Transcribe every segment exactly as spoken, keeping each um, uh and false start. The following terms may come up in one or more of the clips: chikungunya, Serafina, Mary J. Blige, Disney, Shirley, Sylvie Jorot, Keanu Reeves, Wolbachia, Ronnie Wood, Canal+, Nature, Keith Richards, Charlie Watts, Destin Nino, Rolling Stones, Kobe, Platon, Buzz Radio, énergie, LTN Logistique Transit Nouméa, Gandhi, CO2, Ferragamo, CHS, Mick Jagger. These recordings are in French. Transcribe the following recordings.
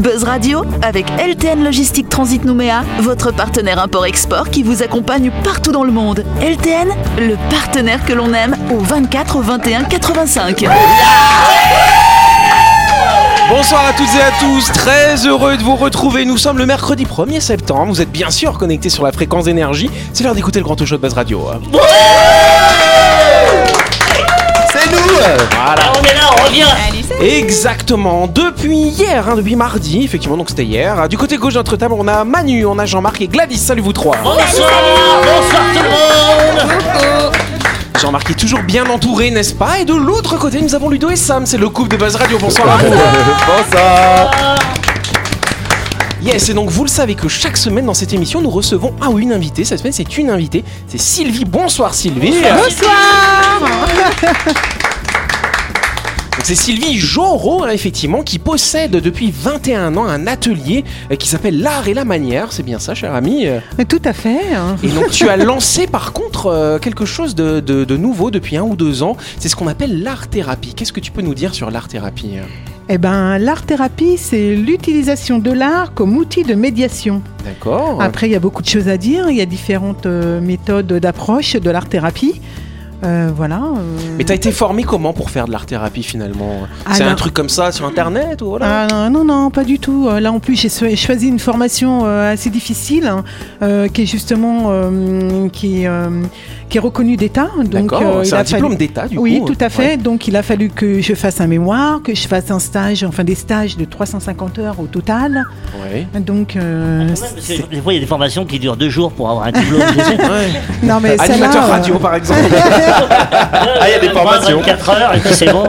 Buzz Radio avec L T N Logistique Transit Nouméa, votre partenaire import-export qui vous accompagne partout dans le monde. L T N, le partenaire que l'on aime au vingt-quatre vingt et un quatre-vingt-cinq. Bonsoir à toutes et à tous, très heureux de vous retrouver. Nous sommes le mercredi premier septembre, vous êtes bien sûr connectés sur la fréquence d'énergie. C'est l'heure d'écouter le grand show de Buzz Radio. Ouais, c'est nous. Voilà. Ah, on est là, on revient. Allez, exactement, depuis hier, hein, depuis mardi, effectivement, donc c'était hier. Du côté gauche de notre table, on a Manu, on a Jean-Marc et Gladys, salut vous trois. Bonsoir, bonsoir tout le monde. Bonsoir. Jean-Marc est toujours bien entouré, n'est-ce pas? Et de l'autre côté, nous avons Ludo et Sam, c'est le couple de Buzz Radio. Bonsoir à vous. Bonsoir. Yes, et donc vous le savez que chaque semaine dans cette émission, nous recevons ah oui, une invitée. Cette semaine, c'est une invitée, c'est Sylvie. Bonsoir Sylvie. Bonsoir. Bonsoir. C'est Sylvie Jorot, effectivement, qui possède depuis vingt et un ans un atelier qui s'appelle L'Art et la Manière. C'est bien ça, cher ami? Tout à fait. Hein. Et donc, tu as lancé, par contre, quelque chose de, de, de nouveau depuis un ou deux ans. C'est ce qu'on appelle l'art-thérapie. Qu'est-ce que tu peux nous dire sur l'art-thérapie? Eh ben, l'art-thérapie, c'est l'utilisation de l'art comme outil de médiation. D'accord. Après, il y a beaucoup de choses à dire. Il y a différentes méthodes d'approche de l'art-thérapie. Euh, voilà. Euh... Mais t'as été formée comment pour faire de l'art-thérapie finalement? ah C'est non. un truc comme ça sur internet ou voilà? ah non, non, non, pas du tout. Là en plus, j'ai choisi une formation euh, assez difficile hein, euh, qui est justement euh, qui, euh, qui est reconnue d'État. Donc, d'accord, euh, c'est il un a diplôme fallu... d'État du oui, coup. Oui, tout à fait. Ouais. Donc il a fallu que je fasse un mémoire, que je fasse un stage, enfin des stages de trois cent cinquante heures au total. Ouais. Donc. Euh, ah, c'est... C'est... Des fois, il y a des formations qui durent deux jours pour avoir un diplôme. ouais. Non, mais animateur là, radio euh... par exemple. Ah, il y a des formations. quatre heures et puis c'est bon.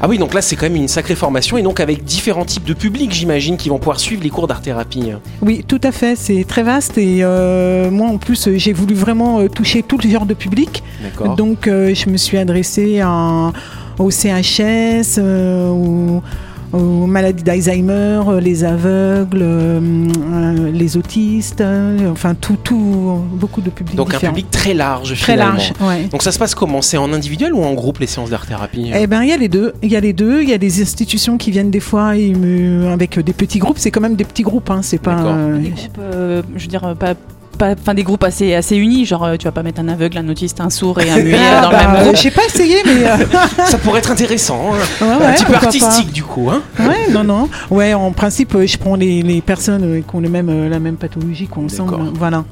Ah oui, donc là c'est quand même une sacrée formation et donc avec différents types de publics, j'imagine, qui vont pouvoir suivre les cours d'art-thérapie. Oui, tout à fait, c'est très vaste et euh, moi en plus j'ai voulu vraiment toucher tout le genre de public. D'accord. Donc euh, je me suis adressée à, au C H S, euh, au... aux maladies d'Alzheimer, les aveugles, euh, les autistes, euh, enfin tout, tout, beaucoup de publics différents. Donc un public très large finalement. Très large, ouais. Donc ça se passe comment? C'est en individuel ou en groupe les séances d'art-thérapie? Eh ben il y a les deux, il y a les deux, il y a des institutions qui viennent des fois et, euh, avec des petits groupes, c'est quand même des petits groupes, hein, c'est pas... Euh, des groupes, euh, je veux dire, pas... Enfin, des groupes assez, assez unis, genre tu vas pas mettre un aveugle, un autiste, un sourd et un muet ah, dans bah, le même groupe. J'ai pas essayé, mais euh... ça pourrait être intéressant, hein. ouais, ouais, un petit peu artistique pas. Du coup. Hein. Ouais, non, non. Ouais, en principe, je prends les, les personnes qui ont le même, la même pathologie qu'on ensemble. Voilà.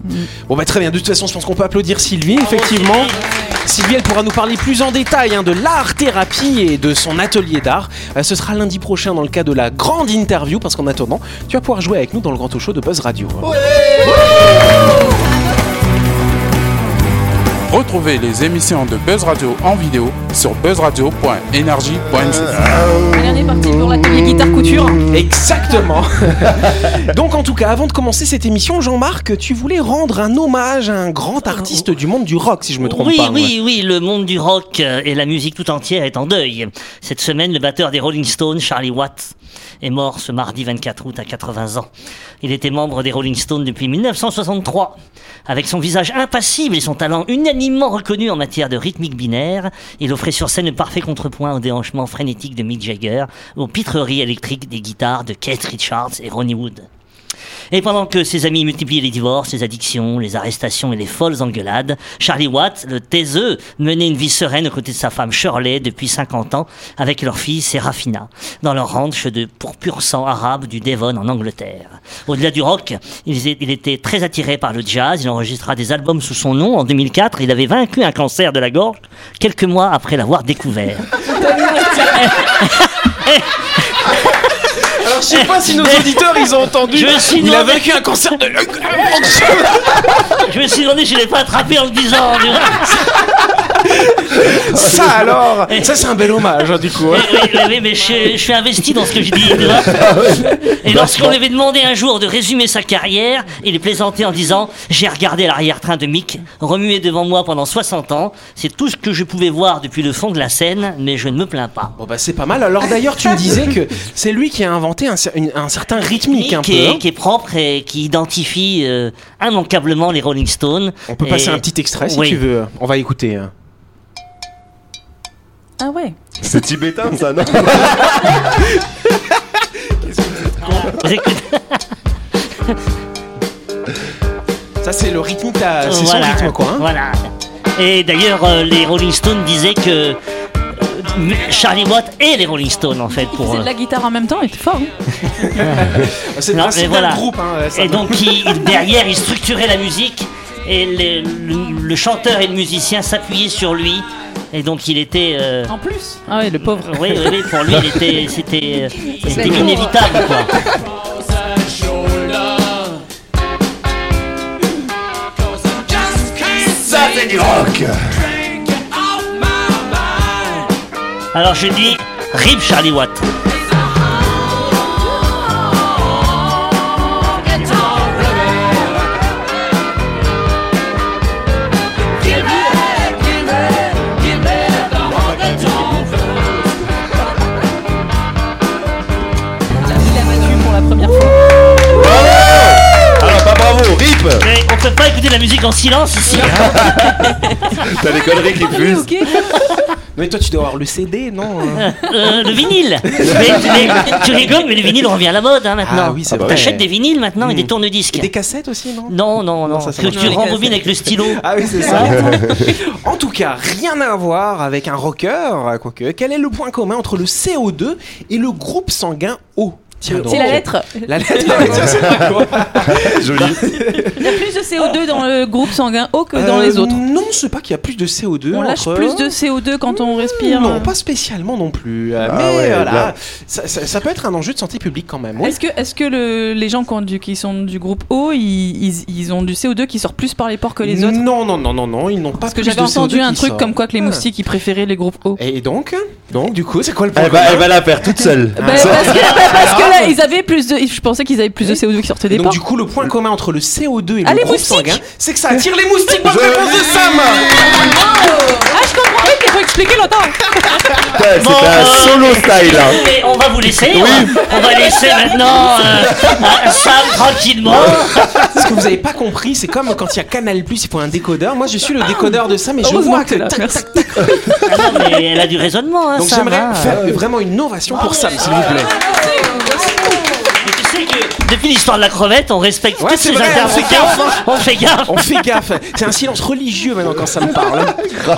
Bon bah très bien. De toute façon, je pense qu'on peut applaudir Sylvie, effectivement. Oh, okay. Sylvie, elle pourra nous parler plus en détail hein, de l'art-thérapie et de son atelier d'art. Euh, ce sera lundi prochain dans le cadre de la grande interview, parce qu'en attendant, tu vas pouvoir jouer avec nous dans le grand talk show de Buzz Radio. Hein. Ouais ouais Retrouvez les émissions de Buzz Radio en vidéo sur buzz radio point énergie point net. Allez, on est parti pour la guitare couture. Exactement. Donc en tout cas, avant de commencer cette émission, Jean-Marc, tu voulais rendre un hommage à un grand artiste du monde du rock, si je me trompe oui, pas. Oui, oui, oui, le monde du rock et la musique tout entière est en deuil. Cette semaine, le batteur des Rolling Stones, Charlie Watts, est mort ce mardi vingt-quatre août à quatre-vingts ans. Il était membre des Rolling Stones depuis dix-neuf cent soixante-trois. Avec son visage impassible et son talent unanimement reconnu en matière de rythmique binaire, il offrait sur scène le parfait contrepoint au déhanchement frénétique de Mick Jagger, aux pitreries électriques des guitares de Keith Richards et Ronnie Wood. Et pendant que ses amis multipliaient les divorces, les addictions, les arrestations et les folles engueulades, Charlie Watts, le taiseux, menait une vie sereine aux côtés de sa femme Shirley depuis cinquante ans avec leur fille Serafina, dans leur ranch de pour pur sang arabe du Devon en Angleterre. Au-delà du rock, il était très attiré par le jazz, il enregistra des albums sous son nom. En deux mille quatre, il avait vaincu un cancer de la gorge quelques mois après l'avoir découvert. Alors, je sais pas si nos auditeurs ils ont entendu. Je il a vaincu un cancer de. Je me suis demandé si je l'ai pas attrapé en le disant. Ça alors, ça c'est un bel hommage hein, du coup. Hein. Et, et, mais, mais je, je suis investi dans ce que je dis. Et lorsqu'on lui avait demandé un jour de résumer sa carrière, il plaisantait en disant « J'ai regardé l'arrière-train de Mick, remué devant moi pendant soixante ans. C'est tout ce que je pouvais voir depuis le fond de la scène, mais je ne me plains pas. » Bon bah c'est pas mal. Alors d'ailleurs tu me disais que c'est lui qui a inventé un, une, un certain rythmique un qui peu. Est, hein. Qui est propre et qui identifie euh, immanquablement les Rolling Stones. On peut et... passer un petit extrait si oui. tu veux. On va écouter. Ah ouais. C'est tibétain ça, non? Ça, c'est le rythme, c'est son voilà, rythme, quoi. Hein. Voilà. Et d'ailleurs, euh, les Rolling Stones disaient que Charlie Watts et les Rolling Stones, en fait, pour. C'est de la guitare en même temps, il était fort. Hein. c'est non, c'est voilà. un groupe. Hein, et donc, il, derrière, il structurait la musique et les, le, le chanteur et le musicien s'appuyaient sur lui. Et donc il était euh... en plus. Ah oui, le pauvre. Oui, oui, oui, pour lui il était, c'était, c'était inévitable, quoi. Ça c'est du rock. Alors je dis, R I P Charlie Watt. Mais on peut pas écouter de la musique en silence ici. T'as des conneries qui fusent. Okay. Mais toi tu dois avoir le C D, non euh, euh, le vinyle. mais, mais, tu rigoles, mais le vinyle revient à la mode hein, maintenant. Ah, oui, c'est T'achètes vrai. Des vinyles maintenant mmh. et des tourne-disques. Et des cassettes aussi, non Non, non, non. non que tu rembobines avec le stylo. Ah oui, c'est ça. En tout cas, rien à voir avec un rocker, quoique. Quel est le point commun entre le C O deux et le groupe sanguin O? Tiens, c'est donc, la lettre. La lettre. C'est quoi Joli. Il y a plus de C O deux dans le groupe sanguin O que dans euh, les autres. Non, je sais pas qu'il y a plus de C O deux. On lâche entre... plus de C O deux quand on respire. Non, pas spécialement non plus. Ah mais ouais, voilà, ça, ça, ça peut être un enjeu de santé publique quand même. Oui. Est-ce que, est-ce que le, les gens qui, ont du, qui sont du groupe O, ils, ils, ils ont du C O deux qui sort plus par les pores que les autres? Non, non, non, non, non, ils n'ont pas. Parce que j'avais entendu un truc sort. Comme quoi que les ah. moustiques ils préféraient les groupes O. Et donc, donc, du coup, c'est quoi le problème? Elle va la perdre toute seule. Bah, parce que là, ils avaient plus de. Je pensais qu'ils avaient plus de C O deux qui sortaient des porcs. Donc du coup, le point commun entre le C O deux et ah, le groupe sanguin, c'est que ça attire les moustiques. Bonne réponse de Sam. Wow. Ah, je comprends. Oui, il faut expliquer longtemps. C'est bon, un solo style. Mais on va vous laisser. Oui. On, on va laisser maintenant euh, Sam tranquillement. Ce que vous n'avez pas compris, c'est comme quand il y a Canal+, il faut un décodeur. Moi, je suis le décodeur de Sam et je vois que. Tac, tac, tac. Ah non, mais elle a du raisonnement. Hein, donc Sam, j'aimerais hein. faire vraiment une ovation pour oh, Sam, s'il vous plaît. Depuis l'histoire de la crevette, on respecte ouais, toutes ces interventions. On, on fait gaffe. On fait gaffe. C'est un silence religieux maintenant quand ça me parle.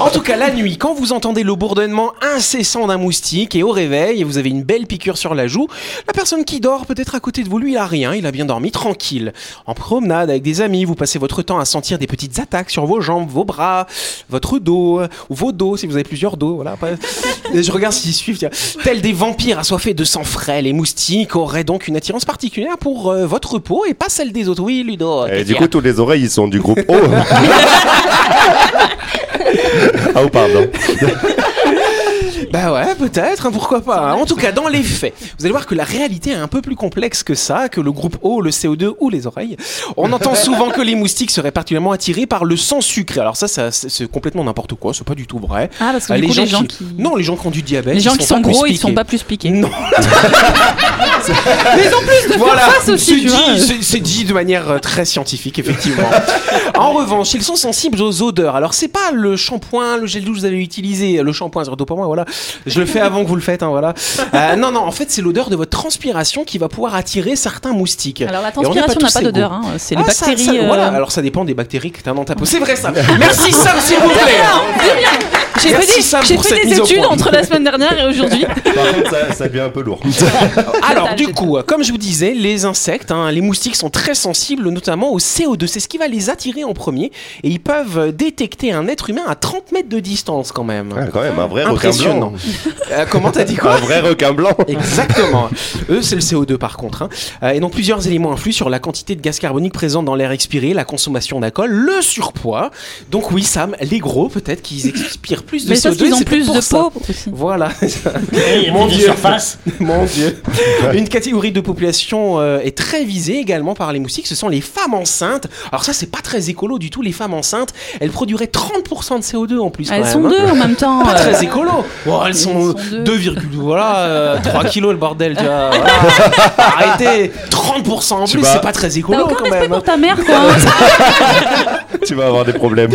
En tout cas, la nuit, quand vous entendez le bourdonnement incessant d'un moustique et au réveil, vous avez une belle piqûre sur la joue, la personne qui dort peut-être à côté de vous, lui, il a rien, il a bien dormi, tranquille. En promenade avec des amis, vous passez votre temps à sentir des petites attaques sur vos jambes, vos bras, votre dos, ou vos dos, si vous avez plusieurs dos. Voilà. Je regarde s'ils suivent. Tiens. Tels des vampires assoiffés de sang frais, les moustiques auraient donc une attirance particulière pour Pour, euh, votre peau et pas celle des autres. Oui, Ludo. Et du coup, toutes les oreilles, ils sont du groupe O. Ah, oh, pardon. Bah ouais, peut-être, hein, pourquoi pas. Hein. En tout cas, dans les faits, vous allez voir que la réalité est un peu plus complexe que ça, que le groupe O, le C O deux ou les oreilles. On entend souvent que les moustiques seraient particulièrement attirés par le sang sucré. Alors ça, ça c'est complètement n'importe quoi, c'est pas du tout vrai. Ah, parce que euh, du les, coup, gens les gens qui... qui... Non, les gens qui ont du diabète, les gens qui sont, sont gros, ils sont pas plus piqués. Non. Mais en plus de voilà, face aussi, c'est dit, vois, c'est, c'est dit de manière très scientifique, effectivement. En revanche, ils sont sensibles aux odeurs. Alors c'est pas le shampoing, le gel douche que vous allez utiliser, le shampoing, surtout pour moi, voilà. Je le fais avant que vous le faites, hein, voilà. Euh, non, non, en fait, c'est l'odeur de votre transpiration qui va pouvoir attirer certains moustiques. Alors, la transpiration n'a pas, pas d'odeur, hein, c'est les ah, bactéries. Ça, ça, euh... Voilà, alors ça dépend des bactéries que tu as dans ta peau. C'est vrai, ça. Merci, Sam, s'il vous plaît. Bien, bien. J'ai Merci fait des, Sam j'ai pour fait cette des études entre la semaine dernière et aujourd'hui. Par contre, ça, ça devient un peu lourd. Alors, du coup, comme je vous disais, les insectes, hein, les moustiques sont très sensibles, notamment au C O deux. C'est ce qui va les attirer en premier. Et ils peuvent détecter un être humain à trente mètres de distance, quand même. Ah, quand même, un vrai requin blanc. euh, comment t'as dit quoi? Un vrai requin blanc. Exactement. Eux, c'est le C O deux par contre. Hein. Euh, et donc plusieurs éléments influent sur la quantité de gaz carbonique présente dans l'air expiré, la consommation d'alcool, le surpoids. Donc oui, Sam, les gros peut-être qu'ils expirent plus de mais C O deux. Mais qu'ils ont plus de peau. Voilà. Et Mon Dieu. Surface. Mon Dieu. Une catégorie de population euh, est très visée également par les moustiques. Ce sont les femmes enceintes. Alors ça, c'est pas très écolo du tout. Les femmes enceintes, elles produiraient trente pour cent de C O deux en plus. Elles quand même, sont hein. deux en même temps. Pas euh... très écolo. Bon, elles sont, sont deux virgule deux voilà, euh, trois kilos le bordel, tu vois. Voilà. Arrêtez, trente pour cent en tu plus, vas... c'est pas très écolo quand même. T'as aucun respect pour ta mère, quoi. Tu vas avoir des problèmes.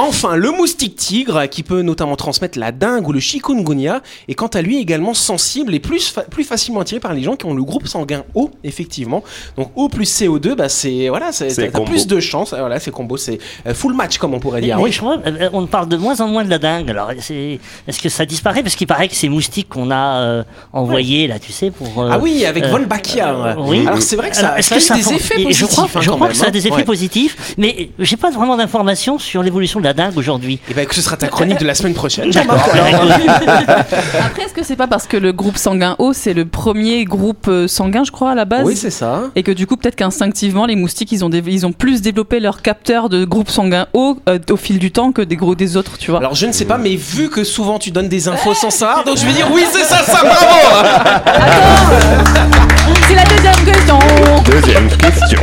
Enfin, le moustique tigre, qui peut notamment transmettre la dengue ou le chikungunya, est quant à lui également sensible et plus, fa- plus facilement attiré par les gens qui ont le groupe sanguin O, effectivement. Donc O plus C O deux, bah c'est voilà, c'est, c'est t'as, t'as plus de chances. Voilà, c'est combo, c'est full match comme on pourrait dire. Mais, mais oui. Je crois, on parle de moins en moins de la dengue. Alors, c'est, est-ce que ça disparaît parce qu'il paraît que ces moustiques qu'on a euh, envoyés ouais. là, tu sais, pour euh, ah oui, avec euh, Wolbachia. Euh, oui. Alors c'est vrai que ça, ça a que ça des for... effets positifs. Je crois, hein, je crois même, que ça a hein. des effets ouais. positifs, mais j'ai pas vraiment d'informations sur l'évolution de la dengue aujourd'hui. Et bien bah, que ce sera ta chronique de la semaine prochaine. D'accord. Après, est-ce que c'est pas parce que le groupe sanguin O, c'est le premier groupe sanguin, je crois, à la base. Oui, c'est ça. Et que du coup, peut-être qu'instinctivement, les moustiques, ils ont, dév- ils ont plus développé leur capteur de groupe sanguin O euh, au fil du temps que des gros des autres, tu vois. Alors je ne sais pas, mais vu que souvent tu donnes des infos sans savoir, donc je vais dire oui, c'est ça, ça, bravo. Attends, c'est la deuxième question. Deuxième question.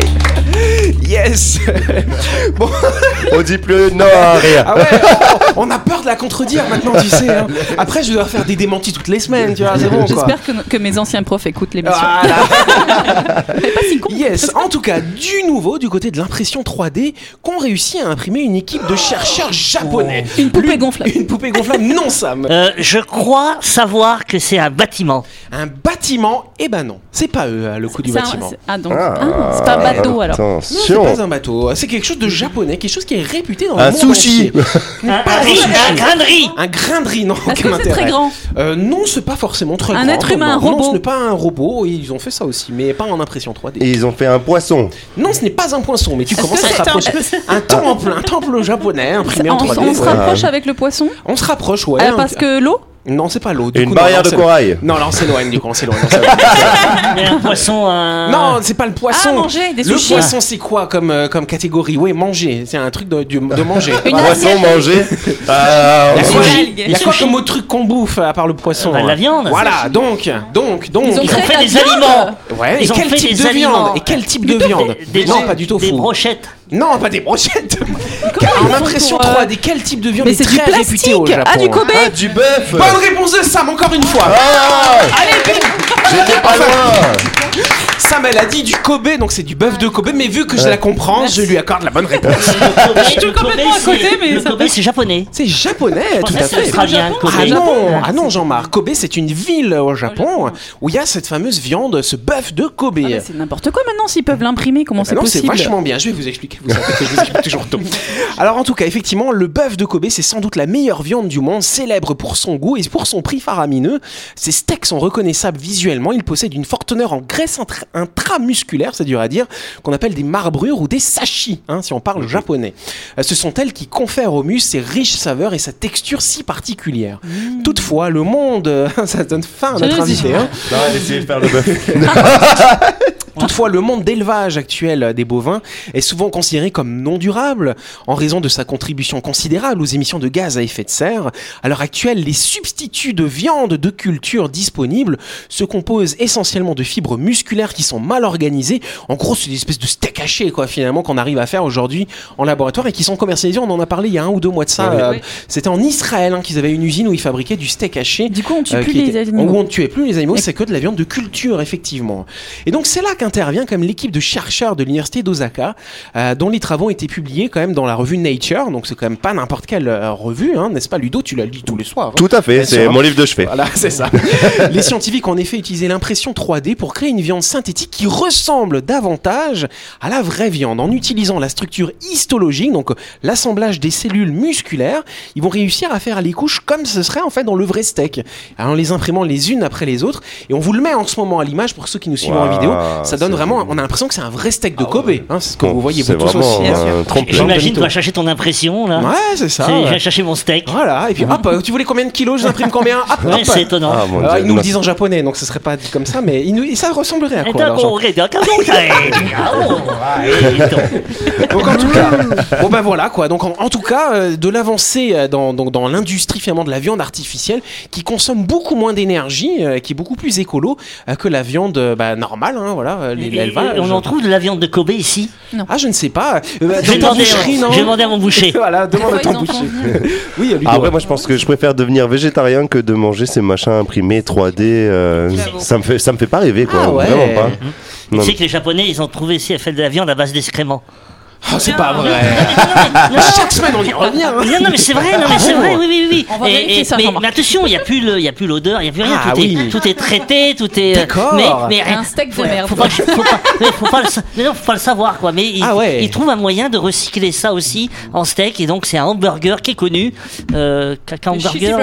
Yes. Bon. On dit plus non à rien. Ah ouais, on a peur de la contredire maintenant, tu sais. Hein. Après, je dois faire des démentis toutes les semaines, tu vois. C'est bon, quoi. J'espère que, que mes anciens profs écoutent l'émission. Voilà. Mais pas si con. Yes. En tout cas, du nouveau du côté de l'impression trois D, qu'on réussit à imprimer une équipe de chercheurs japonais. Oh. Une poupée L'une, gonflable. Une poupée gonflable. Non, Sam. Euh, je crois savoir que c'est un bâtiment. Un bâtiment. Eh ben non, c'est pas eux le coup c'est du bâtiment. Un, ah donc, ah, ah, c'est pas un bateau alors. Non, c'est pas un bateau, c'est quelque chose de japonais, quelque chose qui est réputé dans le un monde entier. Un, un riz, un grain de riz. Un grain de riz, non, Est-ce aucun que intérêt. C'est très grand euh, non, c'est pas forcément très un grand. Un être humain, un robot. Non, ce n'est pas un robot, ils ont fait ça aussi, mais pas en impression trois D. Et ils ont fait un poisson. Non, ce n'est pas un poisson, mais tu Est-ce commences à te rapprocher. Un, un temple, un temple japonais imprimé en trois D. On se rapproche avec le poisson ? On se rapproche, ouais. Parce que l'eau ? Non, c'est pas l'eau. Du Une coup, barrière non, non, de corail. Non, là on s'éloigne du coup, on s'éloigne. Mais un poisson. Euh... Non, c'est pas le poisson. Ah, manger des sushis. Le poisson, c'est quoi comme euh, comme catégorie ? Oui, manger. C'est un truc de, de, de manger. Une poisson assiette. Manger. Euh, il y a quoi comme autre truc qu'on bouffe à part le poisson ? Bah, hein. La viande. Voilà, donc, donc, donc. Ils ont, ils ont fait des viande. Aliments. Ouais. Ils et ont quel fait type des de aliments. Viande ? Et quel type de viande ? Non, pas du tofu. Des brochettes. Non, pas des brochettes. En impression trois D, quel type de viande ? Mais c'est du plastique. Ah, du Kobe. Ah, du bœuf. Réponse de Sam, encore une fois. Oh allez, vite. J'étais pas loin. Sam, elle a dit du Kobe, donc c'est du bœuf de Kobe, mais vu que je la comprends, Merci. Je lui accorde la bonne réponse. Kobe, je suis complètement à côté, mais le ça Kobe, fait... c'est japonais. C'est japonais, je tout à fait. Australien, Kobe. Ah non, ah non, Jean-Marc. Kobe, c'est une ville au Japon où il y a cette fameuse viande, ce bœuf de Kobe. Ah, c'est n'importe quoi maintenant s'ils peuvent l'imprimer, comment eh ben c'est non, possible ? Non, c'est vachement bien. Je vais vous expliquer. Vous savez que je vous explique toujours tout. Alors en tout cas, effectivement, le bœuf de Kobe, c'est sans doute la meilleure viande du monde, célèbre pour son goût et pour son prix faramineux. Ses steaks sont reconnaissables visuellement. Ils possèdent une forte teneur en graisse intra- intramusculaire, c'est dur à dire, qu'on appelle des marbrures ou des sashis, hein, si on parle japonais. Euh, ce sont elles qui confèrent au mus ses riches saveurs et sa texture si particulière. Mmh. Toutefois, le monde... Euh, ça donne faim à notre invité. Hein. Non, elle essayait de faire le bœuf. Toutefois, le monde d'élevage actuel des bovins est souvent considéré comme non durable en raison de sa contribution considérable aux émissions de gaz à effet de serre. À l'heure actuelle, les substituts de viande de culture disponibles se composent essentiellement de fibres musculaires qui sont mal organisées. En gros, c'est des espèces de steak haché, quoi, finalement, qu'on arrive à faire aujourd'hui en laboratoire et qui sont commercialisés. On en a parlé il y a un ou deux mois de ça. Oui, euh, oui. C'était en Israël hein, qu'ils avaient une usine où ils fabriquaient du steak haché. Du coup, on ne tue euh, plus les était... animaux. Où on ne tuait plus les animaux, c'est que de la viande de culture, effectivement. Et donc, c'est là qu'un intervient comme l'équipe de chercheurs de l'université d'Osaka, euh, dont les travaux ont été publiés quand même dans la revue Nature, donc c'est quand même pas n'importe quelle euh, revue, hein, n'est-ce pas Ludo, tu la lis tous les soirs. Hein, Tout à fait, c'est sûr, mon hein. livre de chevet. Voilà, c'est ça. Les scientifiques ont en effet utilisé l'impression trois D pour créer une viande synthétique qui ressemble davantage à la vraie viande. En utilisant la structure histologique, donc l'assemblage des cellules musculaires, ils vont réussir à faire les couches comme ce serait en fait dans le vrai steak, en les imprimant les unes après les autres, et on vous le met en ce moment à l'image pour ceux qui nous suivent wow. en vidéo. Ça donne c'est vraiment, vrai. On a l'impression que c'est un vrai steak de Kobe, ah ouais. hein, c'est ce que bon, vous voyez vous tous aussi. J'imagine tu vas chercher ton impression là. Ouais, c'est ça. Ouais. J'ai cherché mon steak. Voilà, et puis hop, tu voulais combien de kilos, je l'imprime combien hop, ouais, hop. C'est étonnant. Ah, bon, euh, ils nous le disent en japonais, donc ce serait pas dit comme ça, mais ils nous, ça ressemblerait à quoi alors, genre... Donc en tout cas, bon ben voilà quoi. Donc en, en tout cas, euh, de l'avancée dans, dans, dans l'industrie finalement de la viande artificielle qui consomme beaucoup moins d'énergie, euh, qui est beaucoup plus écolo euh, que la viande bah, normale, hein, voilà. Les, et, et on en trouve de la viande de Kobe ici ? Non. Ah, je ne sais pas. Euh, bah, je vais demander, boucherie, non je vais demander à mon boucher. Voilà, demande à ton boucher. Oui, Ludo. Après, moi, je pense que je préfère devenir végétarien que de manger ces machins imprimés trois D. Euh, ça me fait, ça me fait pas rêver, quoi. Ah ouais. Vraiment pas. Mmh. Tu sais que les Japonais, ils ont trouvé ici à faire de la viande à base d'excréments. Oh, c'est non, pas vrai. Non, non, chaque semaine on y revient. Non, non, mais c'est vrai, non, mais c'est vrai, oui, oui, oui. oui. Et, et, ça, mais, mais attention, il n'y a plus le, il y a plus l'odeur, il y a plus rien. Ah, tout, oui. est, tout est traité, tout est. D'accord. Mais, mais un steak de merde. Faut pas, faut pas, mais faut pas, le, non, faut pas le savoir, quoi. Mais il, ah ouais. il trouve un moyen de recycler ça aussi en steak, et donc c'est un hamburger qui est connu, euh, caca hamburger.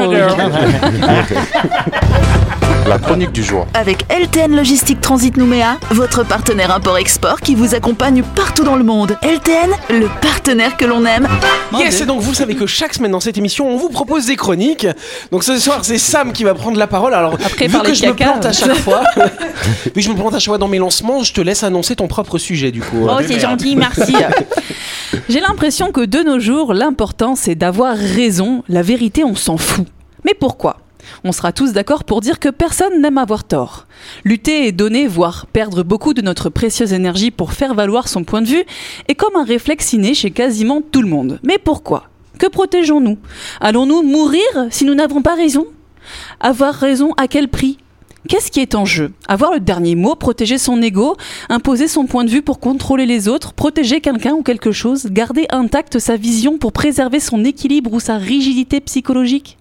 La chronique du jour. Avec L T N Logistique Transit Nouméa, votre partenaire import-export qui vous accompagne partout dans le monde. L T N, le partenaire que l'on aime. Yes, et donc vous savez que chaque semaine dans cette émission, on vous propose des chroniques. Donc ce soir, c'est Sam qui va prendre la parole. Alors, Après, vu que je caca, me plante à chaque fois, vu que je me plante à chaque fois dans mes lancements, je te laisse annoncer ton propre sujet du coup. Oh, c'est gentil, merci. J'ai l'impression que de nos jours, l'important c'est d'avoir raison. La vérité, on s'en fout. Mais pourquoi ? On sera tous d'accord pour dire que personne n'aime avoir tort. Lutter et donner, voire perdre beaucoup de notre précieuse énergie pour faire valoir son point de vue, est comme un réflexe inné chez quasiment tout le monde. Mais pourquoi ? Que protégeons-nous ? Allons-nous mourir si nous n'avons pas raison ? Avoir raison à quel prix ? Qu'est-ce qui est en jeu ? Avoir le dernier mot, protéger son ego, imposer son point de vue pour contrôler les autres, protéger quelqu'un ou quelque chose, garder intacte sa vision pour préserver son équilibre ou sa rigidité psychologique ?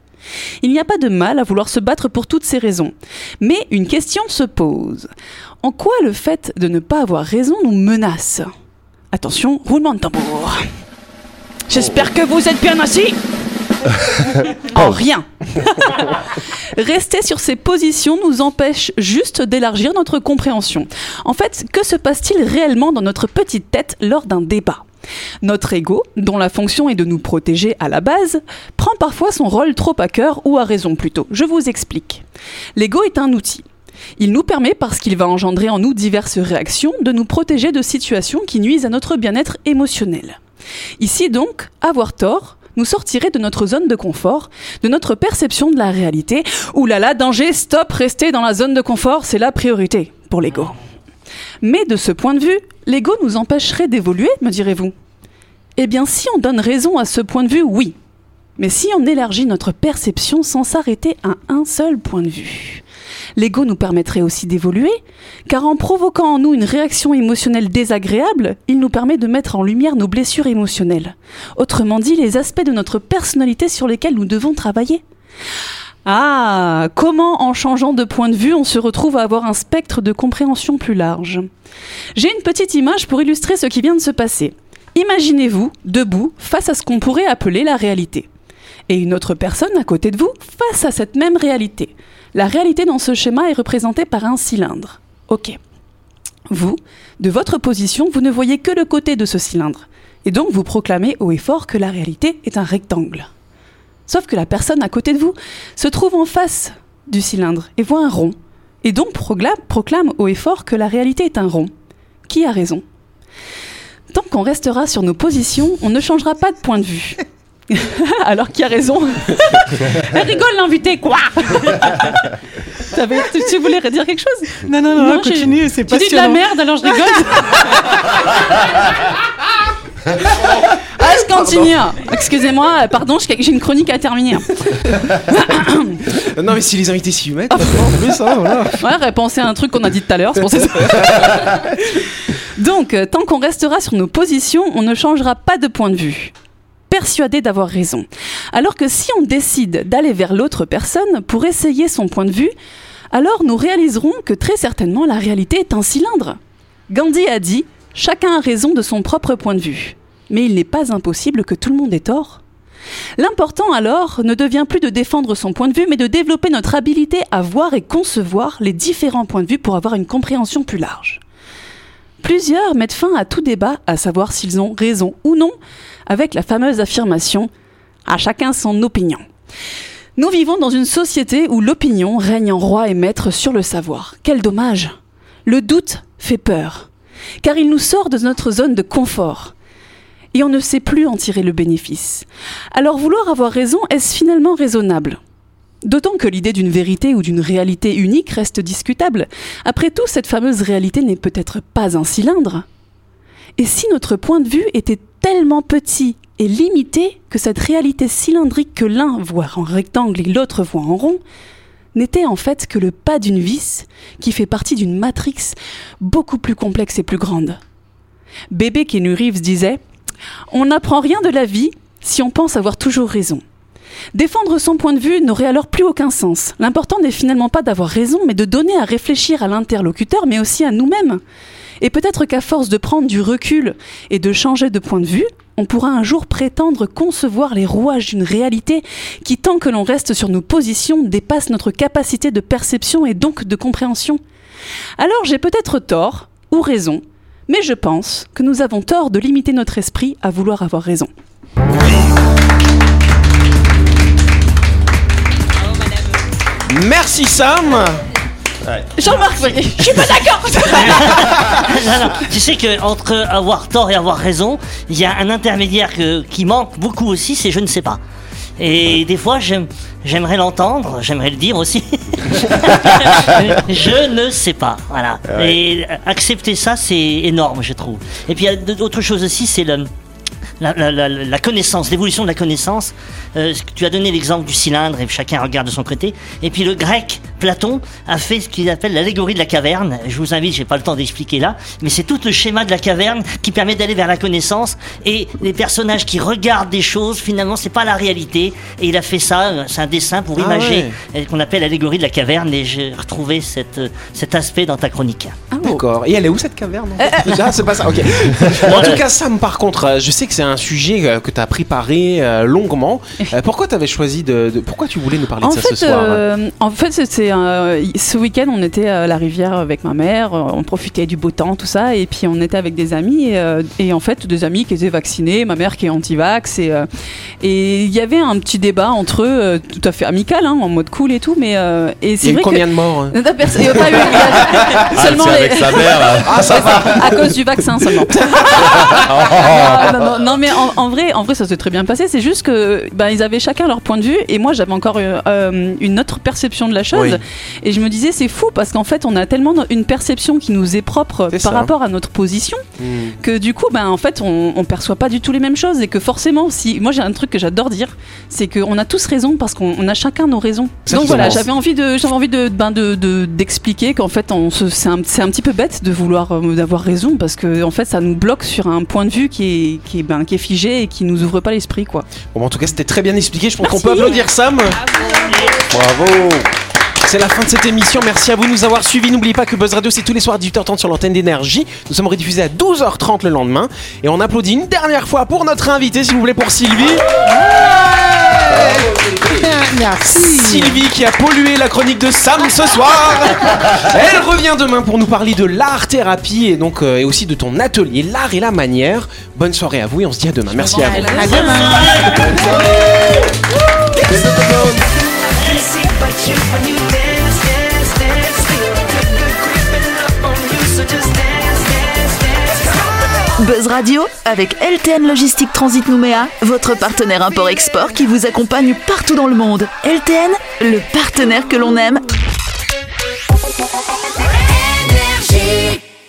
Il n'y a pas de mal à vouloir se battre pour toutes ces raisons. Mais une question se pose. En quoi le fait de ne pas avoir raison nous menace ? Attention, roulement de tambour. J'espère que vous êtes bien assis. En rien. Rester sur ces positions nous empêche juste d'élargir notre compréhension. En fait, que se passe-t-il réellement dans notre petite tête lors d'un débat ? Notre ego, dont la fonction est de nous protéger à la base, prend parfois son rôle trop à cœur, ou à raison plutôt. Je vous explique. L'ego est un outil. Il nous permet, parce qu'il va engendrer en nous diverses réactions, de nous protéger de situations qui nuisent à notre bien-être émotionnel. Ici donc, avoir tort nous sortirait de notre zone de confort, de notre perception de la réalité. Ouh là là, danger, stop, rester dans la zone de confort, c'est la priorité pour l'ego. Mais de ce point de vue, l'ego nous empêcherait d'évoluer, me direz-vous ? Eh bien, si on donne raison à ce point de vue, oui. Mais si on élargit notre perception sans s'arrêter à un seul point de vue, l'ego nous permettrait aussi d'évoluer, car en provoquant en nous une réaction émotionnelle désagréable, il nous permet de mettre en lumière nos blessures émotionnelles. Autrement dit, les aspects de notre personnalité sur lesquels nous devons travailler. Ah, comment en changeant de point de vue, on se retrouve à avoir un spectre de compréhension plus large. J'ai une petite image pour illustrer ce qui vient de se passer. Imaginez-vous debout face à ce qu'on pourrait appeler la réalité. Et une autre personne à côté de vous face à cette même réalité. La réalité dans ce schéma est représentée par un cylindre. Ok. Vous, de votre position, vous ne voyez que le côté de ce cylindre. Et donc vous proclamez haut et fort que la réalité est un rectangle. Sauf que la personne à côté de vous se trouve en face du cylindre et voit un rond, et donc proclame, proclame haut et fort que la réalité est un rond. Qui a raison ? Tant qu'on restera sur nos positions, on ne changera pas de point de vue. Alors qui a raison ? Elle rigole l'invité, quoi. Tu voulais dire quelque chose ? Non, non, non, non, continue, c'est passionnant. Tu dis de la merde, alors je rigole. Ah, je continue. Excusez-moi, pardon, j'ai une chronique à terminer. Non, mais si les invités s'y mettent, en plus, hein, voilà. Ouais, repensez à un truc qu'on a dit tout à l'heure, c'est pour ça. Donc, tant qu'on restera sur nos positions, on ne changera pas de point de vue. Persuadé d'avoir raison. Alors que si on décide d'aller vers l'autre personne pour essayer son point de vue, alors nous réaliserons que très certainement la réalité est un cylindre. Gandhi a dit: chacun a raison de son propre point de vue, mais il n'est pas impossible que tout le monde ait tort. L'important alors ne devient plus de défendre son point de vue, mais de développer notre habilité à voir et concevoir les différents points de vue pour avoir une compréhension plus large. Plusieurs mettent fin à tout débat, à savoir s'ils ont raison ou non, avec la fameuse affirmation « à chacun son opinion ». Nous vivons dans une société où l'opinion règne en roi et maître sur le savoir. Quel dommage ! Le doute fait peur. Car il nous sort de notre zone de confort. Et on ne sait plus en tirer le bénéfice. Alors vouloir avoir raison, est-ce finalement raisonnable ? D'autant que l'idée d'une vérité ou d'une réalité unique reste discutable. Après tout, cette fameuse réalité n'est peut-être pas un cylindre. Et si notre point de vue était tellement petit et limité que cette réalité cylindrique que l'un voit en rectangle et l'autre voit en rond, n'était en fait que le pas d'une vis qui fait partie d'une matrix beaucoup plus complexe et plus grande. Bébé Keanu Reeves disait On n'apprend rien de la vie si on pense avoir toujours raison. Défendre son point de vue n'aurait alors plus aucun sens. L'important n'est finalement pas d'avoir raison, mais de donner à réfléchir à l'interlocuteur, mais aussi à nous-mêmes. Et peut-être qu'à force de prendre du recul et de changer de point de vue, on pourra un jour prétendre concevoir les rouages d'une réalité qui, tant que l'on reste sur nos positions, dépasse notre capacité de perception et donc de compréhension. Alors j'ai peut-être tort ou raison, mais je pense que nous avons tort de limiter notre esprit à vouloir avoir raison. Merci Sam. Ouais. Jean-Marc, je suis pas d'accord. non, non. Tu sais qu'entre avoir tort et avoir raison, il y a un intermédiaire que, qui manque beaucoup aussi, c'est je ne sais pas. Et des fois, j'aime, j'aimerais l'entendre, j'aimerais le dire aussi. je ne sais pas, voilà. Ouais. Et accepter ça, c'est énorme, je trouve. Et puis, il y a autre chose aussi, c'est le... La, la, la, la connaissance, l'évolution de la connaissance. Euh, tu as donné l'exemple du cylindre et chacun regarde de son côté. Et puis le grec, Platon, a fait ce qu'il appelle l'allégorie de la caverne. Je vous invite, j'ai pas le temps d'expliquer là, mais c'est tout le schéma de la caverne qui permet d'aller vers la connaissance. Et les personnages qui regardent des choses, finalement, c'est pas la réalité. Et il a fait ça, c'est un dessin pour imager, ah ouais. qu'on appelle l'allégorie de la caverne. Et j'ai retrouvé cette, cet aspect dans ta chronique. Ah, d'accord. Et elle est où cette caverne en fait? Ah, c'est pas ça, ok. Bon, en tout cas, Sam, par contre, je sais que c'est un sujet que tu as préparé longuement. Pourquoi tu avais choisi de, de pourquoi tu voulais nous parler en de ça fait, ce soir euh, en fait c'est, c'est euh, ce week-end on était à la rivière avec ma mère, on profitait du beau temps tout ça et puis on était avec des amis et, euh, et en fait des amis qui étaient vaccinés, ma mère qui est anti-vax et euh, et il y avait un petit débat entre eux tout à fait amical hein, en mode cool et tout mais euh, et c'est il y vrai combien que... de morts hein. Pas eu ah, seulement les... avec sa mère là. Ah, ça va. À cause du vaccin seulement. non, non, non, non. Non mais en, en vrai, en vrai, ça s'est très bien passé. C'est juste que ben ils avaient chacun leur point de vue et moi j'avais encore euh, une autre perception de la chose. Oui. Et je me disais c'est fou parce qu'en fait on a tellement une perception qui nous est propre c'est par ça. rapport à notre position mmh. que du coup ben en fait on, on perçoit pas du tout les mêmes choses et que forcément si moi j'ai un truc que j'adore dire c'est qu'on a tous raison parce qu'on on a chacun nos raisons. C'est Donc voilà j'avais envie de j'avais envie de ben de, de d'expliquer qu'en fait on se, c'est un c'est un petit peu bête de vouloir euh, d'avoir raison parce que en fait ça nous bloque sur un point de vue qui est qui est ben, qui est figé et qui nous ouvre pas l'esprit quoi. Bon en tout cas c'était très bien expliqué, je pense merci. Qu'on peut applaudir Sam. Bravo. Bravo. C'est la fin de cette émission, merci à vous de nous avoir suivis. N'oubliez pas que Buzz Radio c'est tous les soirs à dix-huit heures trente sur l'antenne d'énergie. Nous sommes rediffusés à douze heures trente le lendemain. Et on applaudit une dernière fois pour notre invitée, s'il vous plaît, pour Sylvie. Ouais merci. Sylvie qui a pollué la chronique de Sam ce soir. Elle revient demain pour nous parler de l'art-thérapie et, donc, euh, et aussi de ton atelier, l'art et la manière. Bonne soirée à vous et on se dit à demain. Merci à vous. À demain. Buzz Radio avec L T N Logistique Transit Nouméa, votre partenaire import-export qui vous accompagne partout dans le monde. L T N, le partenaire que l'on aime. Énergie.